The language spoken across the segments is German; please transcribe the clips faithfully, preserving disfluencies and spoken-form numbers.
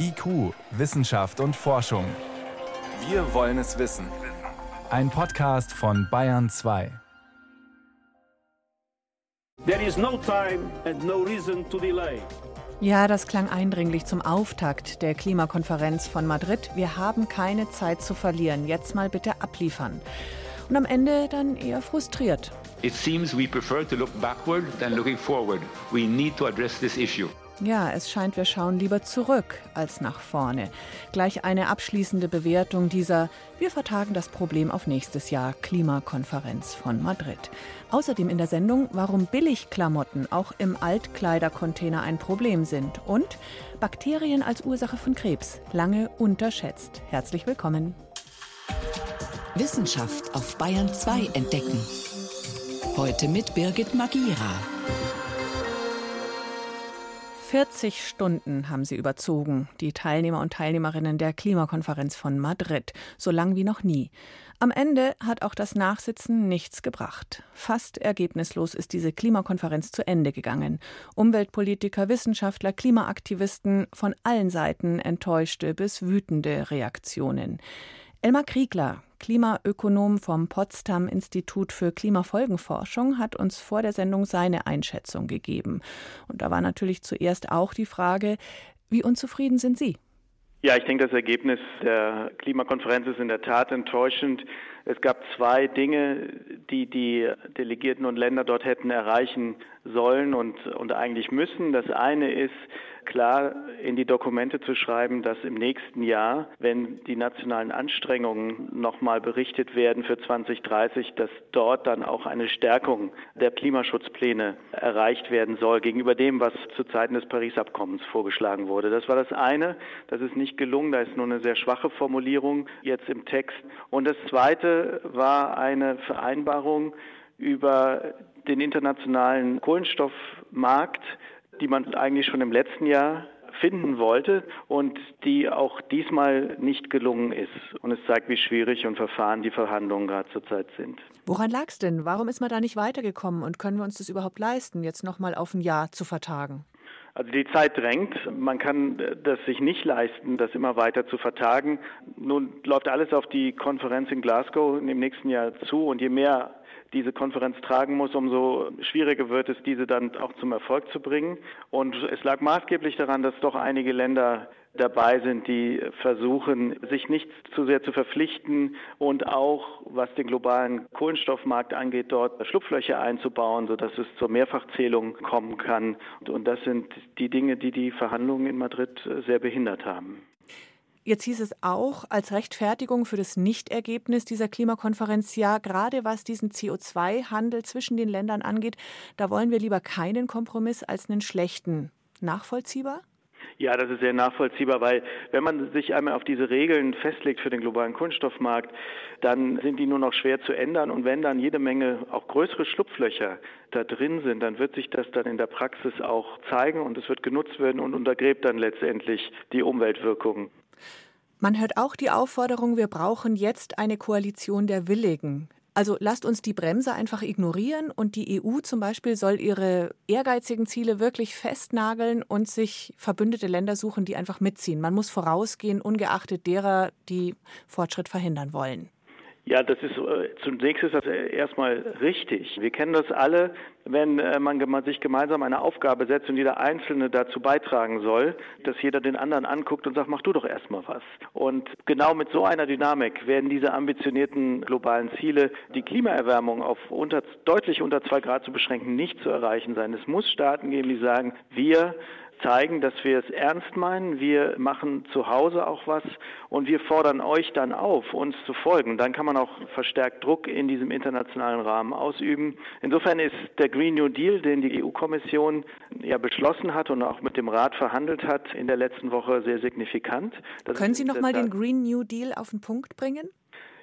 I Q, Wissenschaft und Forschung. Wir wollen es wissen. Ein Podcast von Bayern zwei. There is no time and no reason to delay. Ja, das klang eindringlich zum Auftakt der Klimakonferenz von Madrid. Wir haben keine Zeit zu verlieren. Jetzt mal bitte abliefern. Und am Ende dann eher frustriert. It seems we prefer to look backward than looking forward. We need to address this issue. Ja, es scheint, wir schauen lieber zurück als nach vorne. Gleich eine abschließende Bewertung dieser "Wir vertagen das Problem auf nächstes Jahr" Klimakonferenz von Madrid. Außerdem in der Sendung, warum Billigklamotten auch im Altkleidercontainer ein Problem sind und Bakterien als Ursache von Krebs, lange unterschätzt. Herzlich willkommen. Wissenschaft auf Bayern zwei entdecken. Heute mit Birgit Magira. vierzig Stunden haben sie überzogen, die Teilnehmer und Teilnehmerinnen der Klimakonferenz von Madrid. So lang wie noch nie. Am Ende hat auch das Nachsitzen nichts gebracht. Fast ergebnislos ist diese Klimakonferenz zu Ende gegangen. Umweltpolitiker, Wissenschaftler, Klimaaktivisten, von allen Seiten enttäuschte bis wütende Reaktionen. Elmar Kriegler, Klimaökonom vom Potsdam-Institut für Klimafolgenforschung, hat uns vor der Sendung seine Einschätzung gegeben. Und da war natürlich zuerst auch die Frage, wie unzufrieden sind Sie? Ja, ich denke, das Ergebnis der Klimakonferenz ist in der Tat enttäuschend. Es gab zwei Dinge, die die Delegierten und Länder dort hätten erreichen sollen und, und eigentlich müssen. Das eine ist, klar in die Dokumente zu schreiben, dass im nächsten Jahr, wenn die nationalen Anstrengungen nochmal berichtet werden für zwanzig dreißig, dass dort dann auch eine Stärkung der Klimaschutzpläne erreicht werden soll gegenüber dem, was zu Zeiten des Paris-Abkommens vorgeschlagen wurde. Das war das eine. Das ist nicht gelungen. Da ist nur eine sehr schwache Formulierung jetzt im Text. Und das zweite war eine Vereinbarung über den internationalen Kohlenstoffmarkt, die man eigentlich schon im letzten Jahr finden wollte und die auch diesmal nicht gelungen ist. Und es zeigt, wie schwierig und verfahren die Verhandlungen gerade zurzeit sind. Woran lag es denn? Warum ist man da nicht weitergekommen? Und können wir uns das überhaupt leisten, jetzt nochmal auf ein Jahr zu vertagen? Also die Zeit drängt. Man kann das sich nicht leisten, das immer weiter zu vertagen. Nun läuft alles auf die Konferenz in Glasgow im nächsten Jahr zu. Und je mehr diese Konferenz tragen muss, umso schwieriger wird es, diese dann auch zum Erfolg zu bringen. Und es lag maßgeblich daran, dass doch einige Länder dabei sind, die versuchen, sich nicht zu sehr zu verpflichten und auch, was den globalen Kohlenstoffmarkt angeht, dort Schlupflöcher einzubauen, sodass es zur Mehrfachzählung kommen kann. Und das sind die Dinge, die die Verhandlungen in Madrid sehr behindert haben. Jetzt hieß es auch als Rechtfertigung für das Nichtergebnis dieser Klimakonferenz, ja, gerade was diesen C O zwei Handel zwischen den Ländern angeht, da wollen wir lieber keinen Kompromiss als einen schlechten. Nachvollziehbar? Ja, das ist sehr nachvollziehbar, weil wenn man sich einmal auf diese Regeln festlegt für den globalen Kunststoffmarkt, dann sind die nur noch schwer zu ändern. Und wenn dann jede Menge auch größere Schlupflöcher da drin sind, dann wird sich das dann in der Praxis auch zeigen und es wird genutzt werden und untergräbt dann letztendlich die Umweltwirkungen. Man hört auch die Aufforderung, wir brauchen jetzt eine Koalition der Willigen. Also lasst uns die Bremse einfach ignorieren und die E U zum Beispiel soll ihre ehrgeizigen Ziele wirklich festnageln und sich verbündete Länder suchen, die einfach mitziehen. Man muss vorausgehen, ungeachtet derer, die Fortschritt verhindern wollen. Ja, das ist zunächst ist das erstmal richtig. Wir kennen das alle, wenn man sich gemeinsam eine Aufgabe setzt und jeder Einzelne dazu beitragen soll, dass jeder den anderen anguckt und sagt, mach du doch erstmal was. Und genau mit so einer Dynamik werden diese ambitionierten globalen Ziele, die Klimaerwärmung auf unter, deutlich unter zwei Grad zu beschränken, nicht zu erreichen sein. Es muss Staaten geben, die sagen, wir zeigen, dass wir es ernst meinen, wir machen zu Hause auch was und wir fordern euch dann auf, uns zu folgen. Dann kann man auch verstärkt Druck in diesem internationalen Rahmen ausüben. Insofern ist der Green New Deal, den die E U-Kommission ja beschlossen hat und auch mit dem Rat verhandelt hat, in der letzten Woche sehr signifikant. Das Können Sie noch mal den Green New Deal auf den Punkt bringen?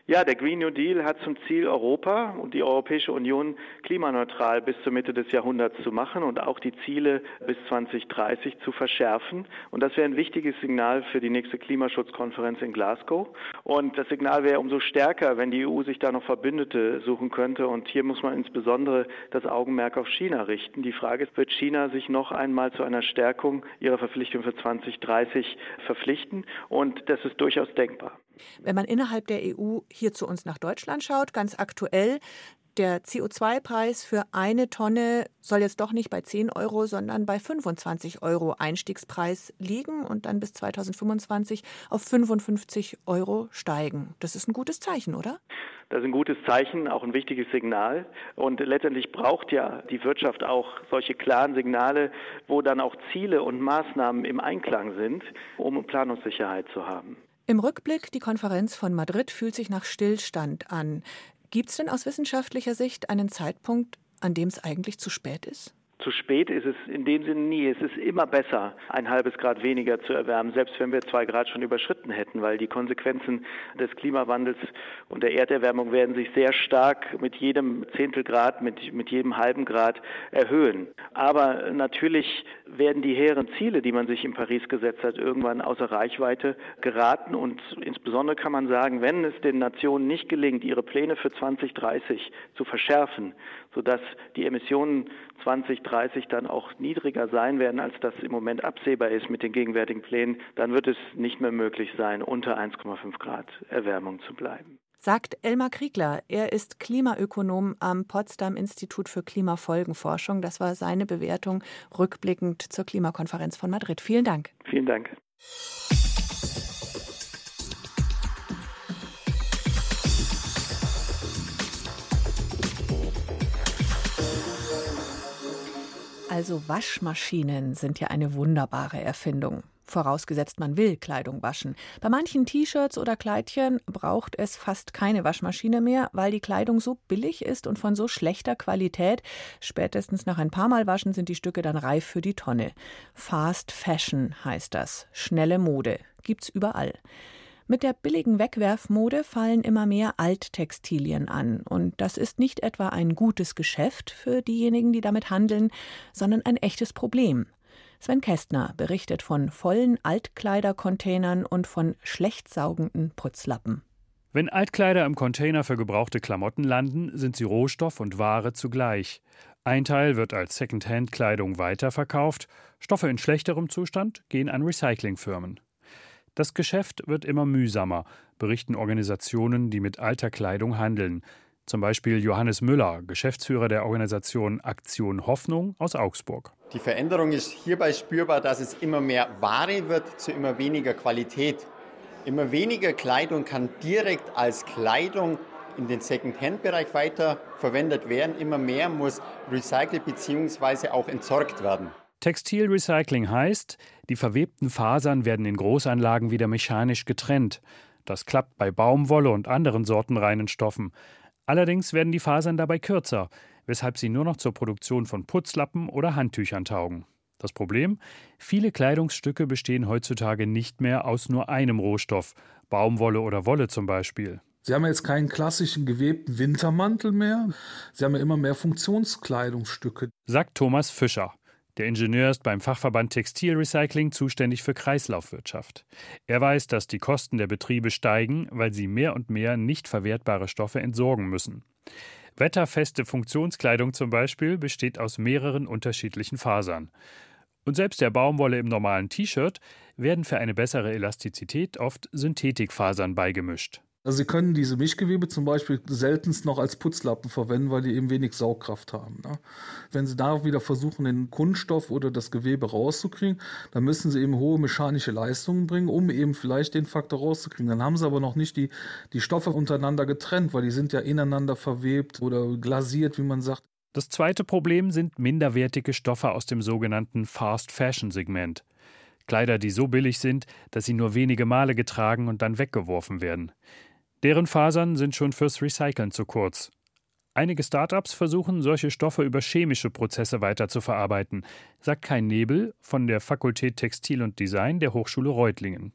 Ja, der Green New Deal hat zum Ziel, Europa und die Europäische Union klimaneutral bis zur Mitte des Jahrhunderts zu machen und auch die Ziele bis zwanzig dreißig zu verschärfen. Und das wäre ein wichtiges Signal für die nächste Klimaschutzkonferenz in Glasgow. Und das Signal wäre umso stärker, wenn die E U sich da noch Verbündete suchen könnte. Und hier muss man insbesondere das Augenmerk auf China richten. Die Frage ist, wird China sich noch einmal zu einer Stärkung ihrer Verpflichtung für zwanzig dreißig verpflichten? Und das ist durchaus denkbar. Wenn man innerhalb der E U hier zu uns nach Deutschland schaut, ganz aktuell, der C O zwei Preis für eine Tonne soll jetzt doch nicht bei zehn Euro, sondern bei fünfundzwanzig Euro Einstiegspreis liegen und dann bis zweitausendfünfundzwanzig auf fünfundfünfzig Euro steigen. Das ist ein gutes Zeichen, oder? Das ist ein gutes Zeichen, auch ein wichtiges Signal. Und letztendlich braucht ja die Wirtschaft auch solche klaren Signale, wo dann auch Ziele und Maßnahmen im Einklang sind, um Planungssicherheit zu haben. Im Rückblick, die Konferenz von Madrid fühlt sich nach Stillstand an. Gibt es denn aus wissenschaftlicher Sicht einen Zeitpunkt, an dem es eigentlich zu spät ist? Zu spät ist es in dem Sinne nie. Es ist immer besser, ein halbes Grad weniger zu erwärmen, selbst wenn wir zwei Grad schon überschritten hätten, weil die Konsequenzen des Klimawandels und der Erderwärmung werden sich sehr stark mit jedem Zehntel Grad, mit, mit jedem halben Grad erhöhen. Aber natürlich werden die hehren Ziele, die man sich in Paris gesetzt hat, irgendwann außer Reichweite geraten. Und insbesondere kann man sagen, wenn es den Nationen nicht gelingt, ihre Pläne für zwanzig dreißig zu verschärfen, sodass die Emissionen zwanzig dreißig dann auch niedriger sein werden, als das im Moment absehbar ist mit den gegenwärtigen Plänen, dann wird es nicht mehr möglich sein, unter eins Komma fünf Grad Erwärmung zu bleiben. Sagt Elmar Kriegler. Er ist Klimaökonom am Potsdam-Institut für Klimafolgenforschung. Das war seine Bewertung rückblickend zur Klimakonferenz von Madrid. Vielen Dank. Vielen Dank. Also Waschmaschinen sind ja eine wunderbare Erfindung. Vorausgesetzt, man will Kleidung waschen. Bei manchen T-Shirts oder Kleidchen braucht es fast keine Waschmaschine mehr, weil die Kleidung so billig ist und von so schlechter Qualität. Spätestens nach ein paar Mal waschen sind die Stücke dann reif für die Tonne. Fast Fashion heißt das. Schnelle Mode. Gibt's überall. Mit der billigen Wegwerfmode fallen immer mehr Alttextilien an. Und das ist nicht etwa ein gutes Geschäft für diejenigen, die damit handeln, sondern ein echtes Problem. Sven Kästner berichtet von vollen Altkleidercontainern und von schlecht saugenden Putzlappen. Wenn Altkleider im Container für gebrauchte Klamotten landen, sind sie Rohstoff und Ware zugleich. Ein Teil wird als Secondhand-Kleidung weiterverkauft. Stoffe in schlechterem Zustand gehen an Recyclingfirmen. Das Geschäft wird immer mühsamer, berichten Organisationen, die mit alter Kleidung handeln. Zum Beispiel Johannes Müller, Geschäftsführer der Organisation Aktion Hoffnung aus Augsburg. Die Veränderung ist hierbei spürbar, dass es immer mehr Ware wird zu immer weniger Qualität. Immer weniger Kleidung kann direkt als Kleidung in den Second-Hand-Bereich weiterverwendet werden. Immer mehr muss recycelt bzw. auch entsorgt werden. Textilrecycling heißt, die verwebten Fasern werden in Großanlagen wieder mechanisch getrennt. Das klappt bei Baumwolle und anderen sortenreinen Stoffen. Allerdings werden die Fasern dabei kürzer, weshalb sie nur noch zur Produktion von Putzlappen oder Handtüchern taugen. Das Problem? Viele Kleidungsstücke bestehen heutzutage nicht mehr aus nur einem Rohstoff, Baumwolle oder Wolle zum Beispiel. Sie haben jetzt keinen klassischen gewebten Wintermantel mehr. Sie haben ja immer mehr Funktionskleidungsstücke, sagt Thomas Fischer. Der Ingenieur ist beim Fachverband Textilrecycling zuständig für Kreislaufwirtschaft. Er weiß, dass die Kosten der Betriebe steigen, weil sie mehr und mehr nicht verwertbare Stoffe entsorgen müssen. Wetterfeste Funktionskleidung zum Beispiel besteht aus mehreren unterschiedlichen Fasern. Und selbst der Baumwolle im normalen T-Shirt werden für eine bessere Elastizität oft Synthetikfasern beigemischt. Also Sie können diese Mischgewebe zum Beispiel seltenst noch als Putzlappen verwenden, weil die eben wenig Saugkraft haben. Ne? Wenn Sie da wieder versuchen, den Kunststoff oder das Gewebe rauszukriegen, dann müssen Sie eben hohe mechanische Leistungen bringen, um eben vielleicht den Faktor rauszukriegen. Dann haben Sie aber noch nicht die, die Stoffe untereinander getrennt, weil die sind ja ineinander verwebt oder glasiert, wie man sagt. Das zweite Problem sind minderwertige Stoffe aus dem sogenannten Fast-Fashion-Segment. Kleider, die so billig sind, dass sie nur wenige Male getragen und dann weggeworfen werden. Deren Fasern sind schon fürs Recyceln zu kurz. Einige Start-ups versuchen, solche Stoffe über chemische Prozesse weiterzuverarbeiten, sagt Kai Nebel von der Fakultät Textil und Design der Hochschule Reutlingen.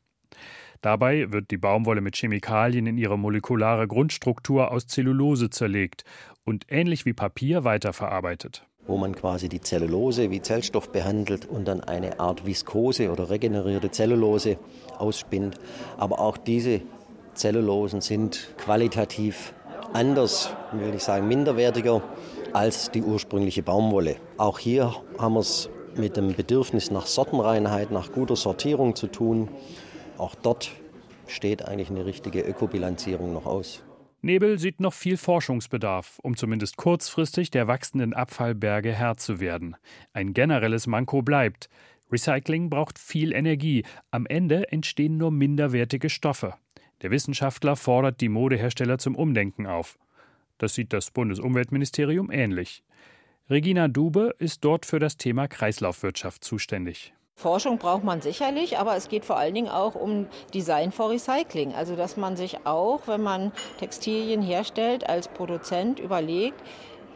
Dabei wird die Baumwolle mit Chemikalien in ihre molekulare Grundstruktur aus Zellulose zerlegt und ähnlich wie Papier weiterverarbeitet. Wo man quasi die Zellulose wie Zellstoff behandelt und dann eine Art Viskose oder regenerierte Zellulose ausspinnt. Aber auch diese Zellulosen sind qualitativ anders, will ich sagen, minderwertiger als die ursprüngliche Baumwolle. Auch hier haben wir es mit dem Bedürfnis nach Sortenreinheit, nach guter Sortierung zu tun. Auch dort steht eigentlich eine richtige Ökobilanzierung noch aus. Nebel sieht noch viel Forschungsbedarf, um zumindest kurzfristig der wachsenden Abfallberge Herr zu werden. Ein generelles Manko bleibt. Recycling braucht viel Energie. Am Ende entstehen nur minderwertige Stoffe. Der Wissenschaftler fordert die Modehersteller zum Umdenken auf. Das sieht das Bundesumweltministerium ähnlich. Regina Dube ist dort für das Thema Kreislaufwirtschaft zuständig. Forschung braucht man sicherlich, aber es geht vor allen Dingen auch um Design for Recycling. Also dass man sich auch, wenn man Textilien herstellt, als Produzent überlegt,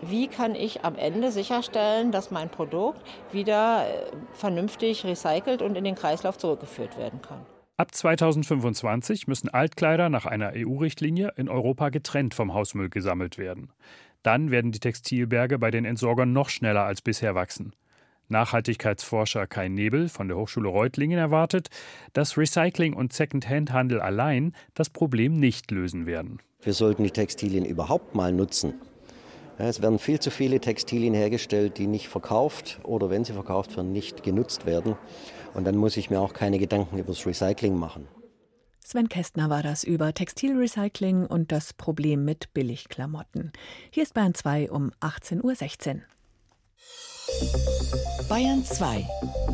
wie kann ich am Ende sicherstellen, dass mein Produkt wieder vernünftig recycelt und in den Kreislauf zurückgeführt werden kann. Ab zweitausendfünfundzwanzig müssen Altkleider nach einer E U-Richtlinie in Europa getrennt vom Hausmüll gesammelt werden. Dann werden die Textilberge bei den Entsorgern noch schneller als bisher wachsen. Nachhaltigkeitsforscher Kai Nebel von der Hochschule Reutlingen erwartet, dass Recycling und Second-Hand-Handel allein das Problem nicht lösen werden. Wir sollten die Textilien überhaupt mal nutzen. Es werden viel zu viele Textilien hergestellt, die nicht verkauft oder wenn sie verkauft werden, nicht genutzt werden. Und dann muss ich mir auch keine Gedanken über das Recycling machen. Sven Kästner war das über Textilrecycling und das Problem mit Billigklamotten. Hier ist Bayern zwei um achtzehn Uhr sechzehn. Bayern zwei.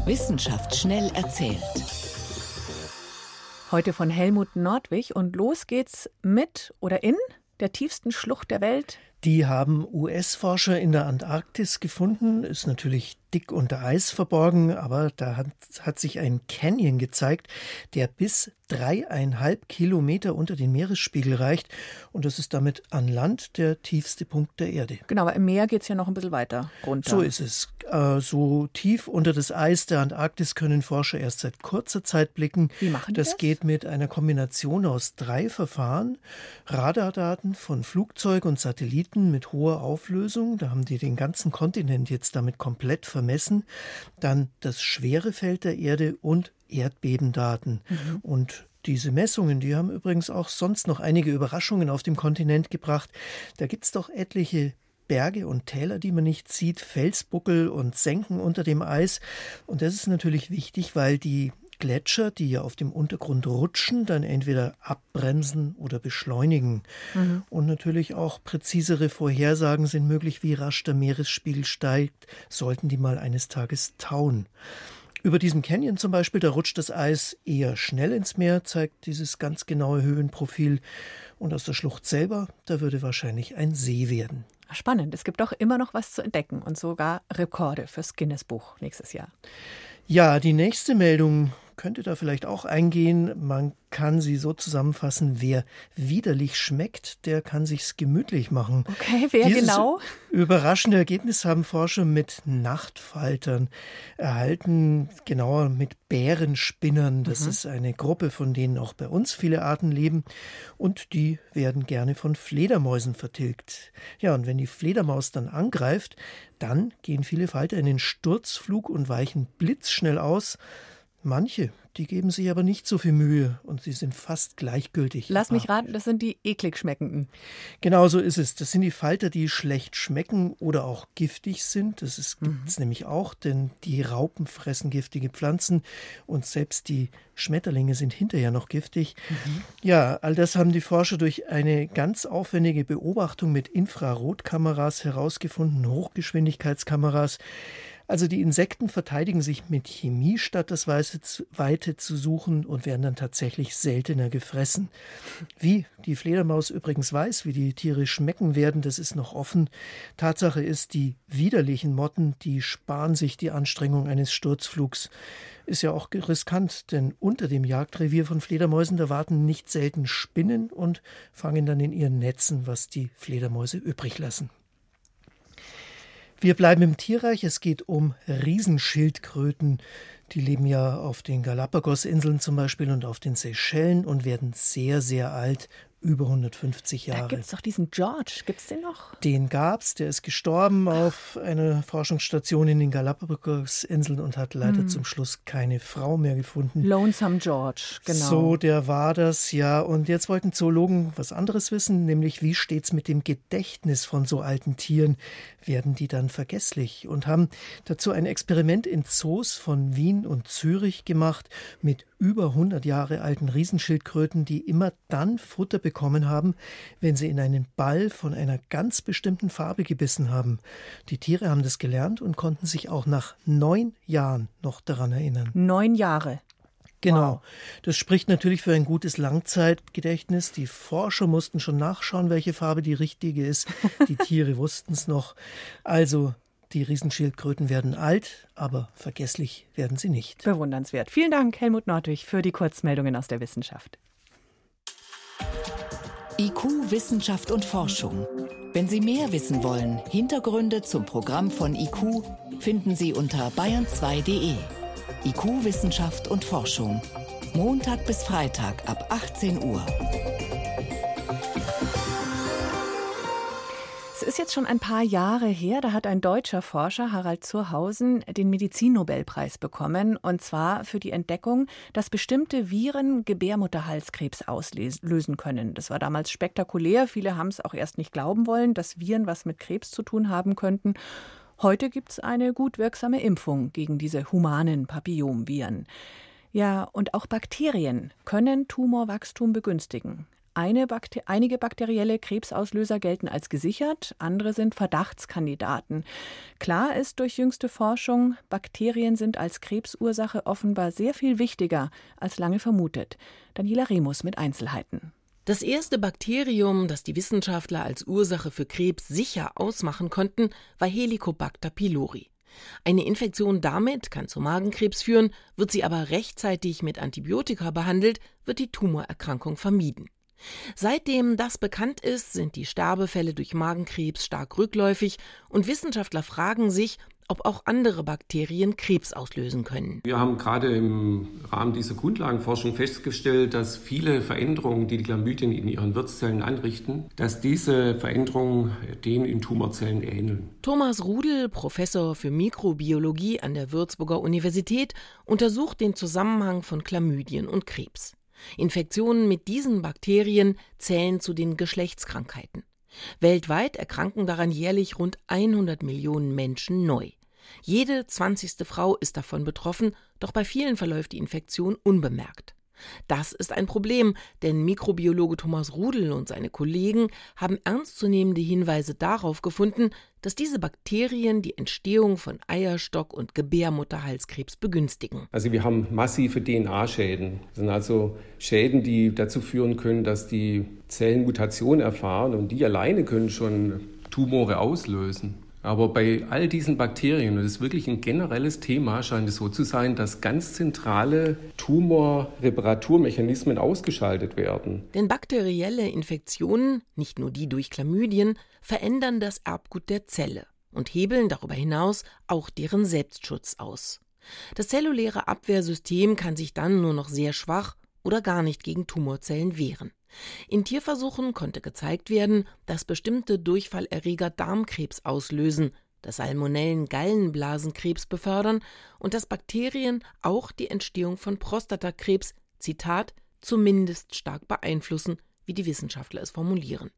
Wissenschaft schnell erzählt. Heute von Helmut Nordwig und los geht's mit oder in der tiefsten Schlucht der Welt. Die haben U S-Forscher in der Antarktis gefunden, ist natürlich dick unter Eis verborgen, aber da hat, hat sich ein Canyon gezeigt, der bis dreieinhalb Kilometer unter den Meeresspiegel reicht und das ist damit an Land der tiefste Punkt der Erde. Genau, aber im Meer geht es ja noch ein bisschen weiter runter. So ist es. Äh, so tief unter das Eis der Antarktis können Forscher erst seit kurzer Zeit blicken. Wie machen die das? Das geht mit einer Kombination aus drei Verfahren, Radardaten von Flugzeug und Satelliten, mit hoher Auflösung, da haben die den ganzen Kontinent jetzt damit komplett vermessen, dann das Schwerefeld der Erde und Erdbebendaten. Mhm. Und diese Messungen, die haben übrigens auch sonst noch einige Überraschungen auf dem Kontinent gebracht. Da gibt es doch etliche Berge und Täler, die man nicht sieht, Felsbuckel und Senken unter dem Eis. Und das ist natürlich wichtig, weil die Gletscher, die ja auf dem Untergrund rutschen, dann entweder abbremsen oder beschleunigen. Mhm. Und natürlich auch präzisere Vorhersagen sind möglich, wie rasch der Meeresspiegel steigt, sollten die mal eines Tages tauen. Über diesem Canyon zum Beispiel, da rutscht das Eis eher schnell ins Meer, zeigt dieses ganz genaue Höhenprofil. Und aus der Schlucht selber, da würde wahrscheinlich ein See werden. Spannend, es gibt doch immer noch was zu entdecken und sogar Rekorde fürs Guinness-Buch nächstes Jahr. Ja, die nächste Meldung könnte da vielleicht auch eingehen. Man kann sie so zusammenfassen, wer widerlich schmeckt, der kann sich's gemütlich machen. Okay, wer Dieses genau? Überraschende Ergebnis haben Forscher mit Nachtfaltern erhalten, genauer mit Bärenspinnern. Das mhm. ist eine Gruppe, von denen auch bei uns viele Arten leben und die werden gerne von Fledermäusen vertilgt. Ja, und wenn die Fledermaus dann angreift, dann gehen viele Falter in den Sturzflug und weichen blitzschnell aus. Manche, die geben sich aber nicht so viel Mühe und sie sind fast gleichgültig. Lass mich raten, das sind die eklig schmeckenden. Genau so ist es. Das sind die Falter, die schlecht schmecken oder auch giftig sind. Das ist, mhm. gibt's nämlich auch, denn die Raupen fressen giftige Pflanzen und selbst die Schmetterlinge sind hinterher noch giftig. Mhm. Ja, all das haben die Forscher durch eine ganz aufwendige Beobachtung mit Infrarotkameras herausgefunden, Hochgeschwindigkeitskameras. Also die Insekten verteidigen sich mit Chemie, statt das Weite zu suchen und werden dann tatsächlich seltener gefressen. Wie die Fledermaus übrigens weiß, wie die Tiere schmecken werden, das ist noch offen. Tatsache ist, die widerlichen Motten, die sparen sich die Anstrengung eines Sturzflugs. Ist ja auch riskant, denn unter dem Jagdrevier von Fledermäusen, da warten nicht selten Spinnen und fangen dann in ihren Netzen, was die Fledermäuse übrig lassen. Wir bleiben im Tierreich. Es geht um Riesenschildkröten. Die leben ja auf den Galapagos-Inseln zum Beispiel und auf den Seychellen und werden sehr, sehr alt, über hundertfünfzig Jahre. Da gibt es doch diesen George, gibt es den noch? Den gab es, der ist gestorben Ach. auf einer Forschungsstation in den Galapagos-Inseln und hat leider hm. zum Schluss keine Frau mehr gefunden. Lonesome George, genau. So, der war das, ja. Und jetzt wollten Zoologen was anderes wissen, nämlich wie steht es mit dem Gedächtnis von so alten Tieren? Werden die dann vergesslich? Und haben dazu ein Experiment in Zoos von Wien und Zürich gemacht mit über hundert Jahre alten Riesenschildkröten, die immer dann Futter bekommen haben, wenn sie in einen Ball von einer ganz bestimmten Farbe gebissen haben. Die Tiere haben das gelernt und konnten sich auch nach neun Jahren noch daran erinnern. Neun Jahre? Genau. Wow. Das spricht natürlich für ein gutes Langzeitgedächtnis. Die Forscher mussten schon nachschauen, welche Farbe die richtige ist. Die Tiere wussten es noch. Also die Riesenschildkröten werden alt, aber vergesslich werden sie nicht. Bewundernswert. Vielen Dank, Helmut Nordwig, für die Kurzmeldungen aus der Wissenschaft. I Q, Wissenschaft und Forschung. Wenn Sie mehr wissen wollen, Hintergründe zum Programm von I Q finden Sie unter bayern zwei punkt de. I Q, Wissenschaft und Forschung. Montag bis Freitag ab achtzehn Uhr. Es ist jetzt schon ein paar Jahre her, da hat ein deutscher Forscher, Harald Zurhausen, den Medizinnobelpreis bekommen. Und zwar für die Entdeckung, dass bestimmte Viren Gebärmutterhalskrebs auslösen können. Das war damals spektakulär. Viele haben es auch erst nicht glauben wollen, dass Viren was mit Krebs zu tun haben könnten. Heute gibt es eine gut wirksame Impfung gegen diese humanen Papillomviren. Ja, und auch Bakterien können Tumorwachstum begünstigen. Eine Bakter- einige bakterielle Krebsauslöser gelten als gesichert, andere sind Verdachtskandidaten. Klar ist durch jüngste Forschung, Bakterien sind als Krebsursache offenbar sehr viel wichtiger als lange vermutet. Daniela Remus mit Einzelheiten. Das erste Bakterium, das die Wissenschaftler als Ursache für Krebs sicher ausmachen konnten, war Helicobacter pylori. Eine Infektion damit kann zu Magenkrebs führen, wird sie aber rechtzeitig mit Antibiotika behandelt, wird die Tumorerkrankung vermieden. Seitdem das bekannt ist, sind die Sterbefälle durch Magenkrebs stark rückläufig und Wissenschaftler fragen sich, ob auch andere Bakterien Krebs auslösen können. Wir haben gerade im Rahmen dieser Grundlagenforschung festgestellt, dass viele Veränderungen, die die Chlamydien in ihren Wirtszellen anrichten, dass diese Veränderungen denen in Tumorzellen ähneln. Thomas Rudel, Professor für Mikrobiologie an der Würzburger Universität, untersucht den Zusammenhang von Chlamydien und Krebs. Infektionen mit diesen Bakterien zählen zu den Geschlechtskrankheiten. Weltweit erkranken daran jährlich rund hundert Millionen Menschen neu. Jede zwanzigste Frau ist davon betroffen, doch bei vielen verläuft die Infektion unbemerkt. Das ist ein Problem, denn Mikrobiologe Thomas Rudel und seine Kollegen haben ernstzunehmende Hinweise darauf gefunden, dass diese Bakterien die Entstehung von Eierstock- und Gebärmutterhalskrebs begünstigen. Also wir haben massive D N A-Schäden. Das sind also Schäden, die dazu führen können, dass die Zellen Mutationen erfahren und die alleine können schon Tumore auslösen. Aber bei all diesen Bakterien, und das ist wirklich ein generelles Thema, scheint es so zu sein, dass ganz zentrale Tumorreparaturmechanismen ausgeschaltet werden. Denn bakterielle Infektionen, nicht nur die durch Chlamydien, verändern das Erbgut der Zelle und hebeln darüber hinaus auch deren Selbstschutz aus. Das zelluläre Abwehrsystem kann sich dann nur noch sehr schwach oder gar nicht gegen Tumorzellen wehren. In Tierversuchen konnte gezeigt werden, dass bestimmte Durchfallerreger Darmkrebs auslösen, dass Salmonellen Gallenblasenkrebs befördern und dass Bakterien auch die Entstehung von Prostatakrebs, Zitat, zumindest stark beeinflussen, wie die Wissenschaftler es formulieren.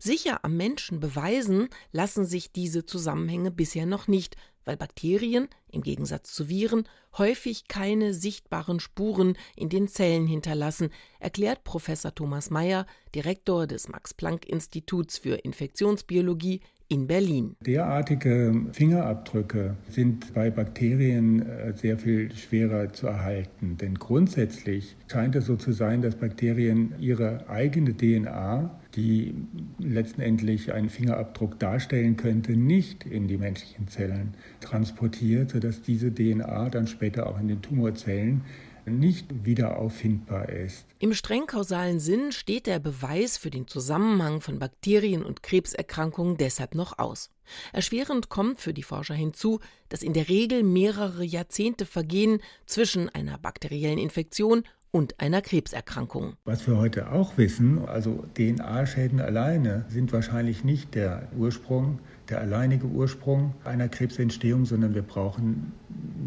Sicher am Menschen beweisen lassen sich diese Zusammenhänge bisher noch nicht, weil Bakterien, im Gegensatz zu Viren, häufig keine sichtbaren Spuren in den Zellen hinterlassen, erklärt Professor Thomas Mayer, Direktor des Max-Planck-Instituts für Infektionsbiologie in Berlin. Derartige Fingerabdrücke sind bei Bakterien sehr viel schwerer zu erhalten, denn grundsätzlich scheint es so zu sein, dass Bakterien ihre eigene D N A, die letztendlich einen Fingerabdruck darstellen könnte, nicht in die menschlichen Zellen transportiert, sodass diese D N A dann später auch in den Tumorzellen nicht wieder auffindbar ist. Im streng kausalen Sinn steht der Beweis für den Zusammenhang von Bakterien und Krebserkrankungen deshalb noch aus. Erschwerend kommt für die Forscher hinzu, dass in der Regel mehrere Jahrzehnte vergehen zwischen einer bakteriellen Infektion und einer Krebserkrankung. Was wir heute auch wissen, also D N A-Schäden alleine sind wahrscheinlich nicht der Ursprung, der alleinige Ursprung einer Krebsentstehung, sondern wir brauchen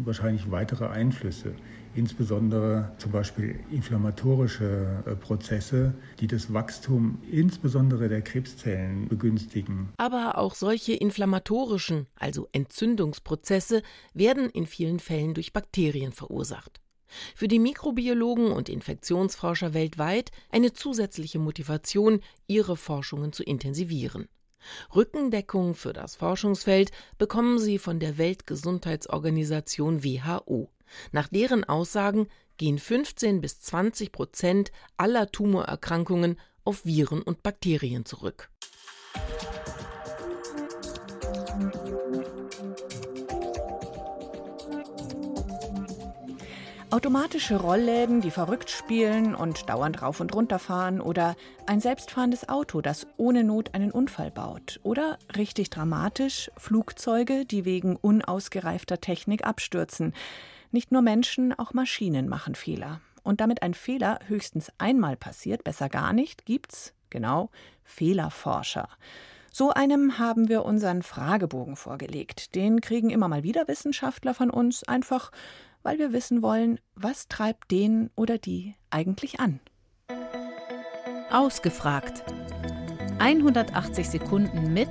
wahrscheinlich weitere Einflüsse, insbesondere zum Beispiel inflammatorische Prozesse, die das Wachstum insbesondere der Krebszellen begünstigen. Aber auch solche inflammatorischen, also Entzündungsprozesse, werden in vielen Fällen durch Bakterien verursacht. Für die Mikrobiologen und Infektionsforscher weltweit eine zusätzliche Motivation, ihre Forschungen zu intensivieren. Rückendeckung für das Forschungsfeld bekommen sie von der Weltgesundheitsorganisation W H O. Nach deren Aussagen gehen fünfzehn bis zwanzig Prozent aller Tumorerkrankungen auf Viren und Bakterien zurück. Automatische Rollläden, die verrückt spielen und dauernd rauf und runter fahren, oder ein selbstfahrendes Auto, das ohne Not einen Unfall baut, oder richtig dramatisch Flugzeuge, die wegen unausgereifter Technik abstürzen. Nicht nur Menschen, auch Maschinen machen Fehler. Und damit ein Fehler höchstens einmal passiert, besser gar nicht, gibt's, genau, Fehlerforscher. So einem haben wir unseren Fragebogen vorgelegt. Den kriegen immer mal wieder Wissenschaftler von uns, einfach weil wir wissen wollen, was treibt den oder die eigentlich an. Ausgefragt. hundertachtzig Sekunden mit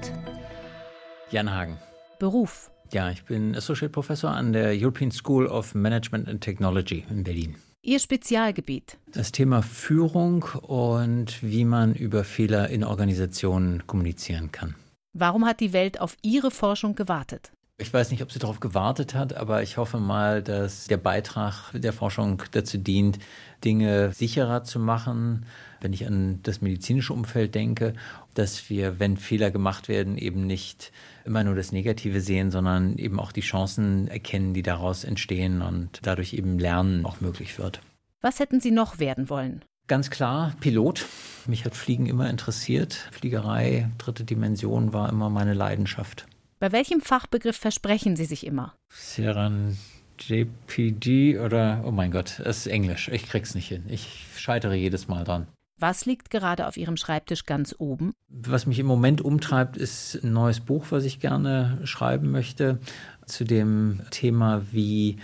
Jan Hagen. Beruf. Ja, ich bin Associate Professor an der European School of Management and Technology in Berlin. Ihr Spezialgebiet? Das Thema Führung und wie man über Fehler in Organisationen kommunizieren kann. Warum hat die Welt auf Ihre Forschung gewartet? Ich weiß nicht, ob sie darauf gewartet hat, aber ich hoffe mal, dass der Beitrag der Forschung dazu dient, Dinge sicherer zu machen. Wenn ich an das medizinische Umfeld denke, dass wir, wenn Fehler gemacht werden, eben nicht immer nur das Negative sehen, sondern eben auch die Chancen erkennen, die daraus entstehen und dadurch eben Lernen auch möglich wird. Was hätten Sie noch werden wollen? Ganz klar, Pilot. Mich hat Fliegen immer interessiert. Fliegerei, dritte Dimension war immer meine Leidenschaft. Bei welchem Fachbegriff versprechen Sie sich immer? Serendipity oder, oh mein Gott, es ist Englisch. Ich krieg's nicht hin. Ich scheitere jedes Mal dran. Was liegt gerade auf Ihrem Schreibtisch ganz oben? Was mich im Moment umtreibt, ist ein neues Buch, was ich gerne schreiben möchte, zu dem Thema, wie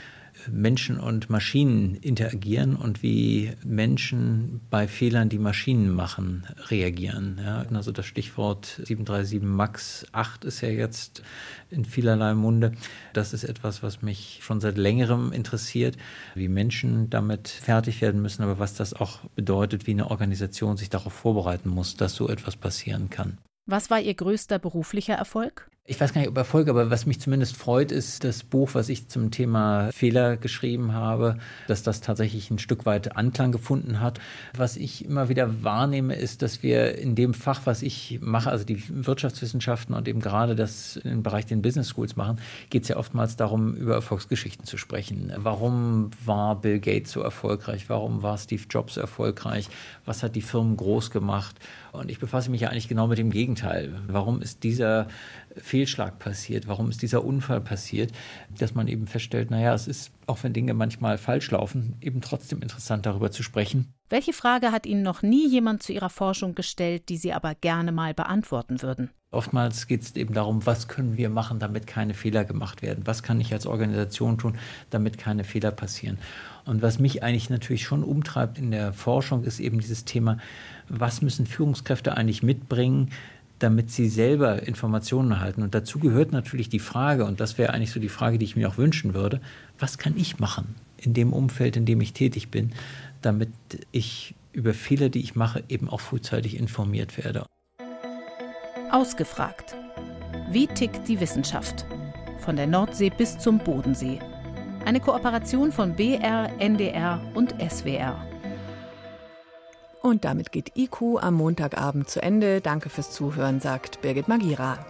Menschen und Maschinen interagieren und wie Menschen bei Fehlern, die Maschinen machen, reagieren. Ja, also das Stichwort sieben drei sieben Max acht ist ja jetzt in vielerlei Munde. Das ist etwas, was mich schon seit längerem interessiert, wie Menschen damit fertig werden müssen, aber was das auch bedeutet, wie eine Organisation sich darauf vorbereiten muss, dass so etwas passieren kann. Was war Ihr größter beruflicher Erfolg? Ich weiß gar nicht, ob Erfolg, aber was mich zumindest freut, ist das Buch, was ich zum Thema Fehler geschrieben habe, dass das tatsächlich ein Stück weit Anklang gefunden hat. Was ich immer wieder wahrnehme, ist, dass wir in dem Fach, was ich mache, also die Wirtschaftswissenschaften und eben gerade das im Bereich den Business Schools machen, geht es ja oftmals darum, über Erfolgsgeschichten zu sprechen. Warum war Bill Gates so erfolgreich? Warum war Steve Jobs erfolgreich? Was hat die Firmen groß gemacht? Und ich befasse mich ja eigentlich genau mit dem Gegenteil. Warum ist dieser Fehlschlag passiert? Warum ist dieser Unfall passiert? Dass man eben feststellt, naja, es ist, auch wenn Dinge manchmal falsch laufen, eben trotzdem interessant, darüber zu sprechen. Welche Frage hat Ihnen noch nie jemand zu Ihrer Forschung gestellt, die Sie aber gerne mal beantworten würden? Oftmals geht es eben darum, was können wir machen, damit keine Fehler gemacht werden? Was kann ich als Organisation tun, damit keine Fehler passieren? Und was mich eigentlich natürlich schon umtreibt in der Forschung, ist eben dieses Thema, was müssen Führungskräfte eigentlich mitbringen, damit sie selber Informationen erhalten. Und dazu gehört natürlich die Frage, und das wäre eigentlich so die Frage, die ich mir auch wünschen würde, was kann ich machen in dem Umfeld, in dem ich tätig bin, damit ich über Fehler, die ich mache, eben auch frühzeitig informiert werde. Ausgefragt. Wie tickt die Wissenschaft? Von der Nordsee bis zum Bodensee. Eine Kooperation von B R, N D R und S W R. Und damit geht I Q am Montagabend zu Ende. Danke fürs Zuhören, sagt Birgit Magira.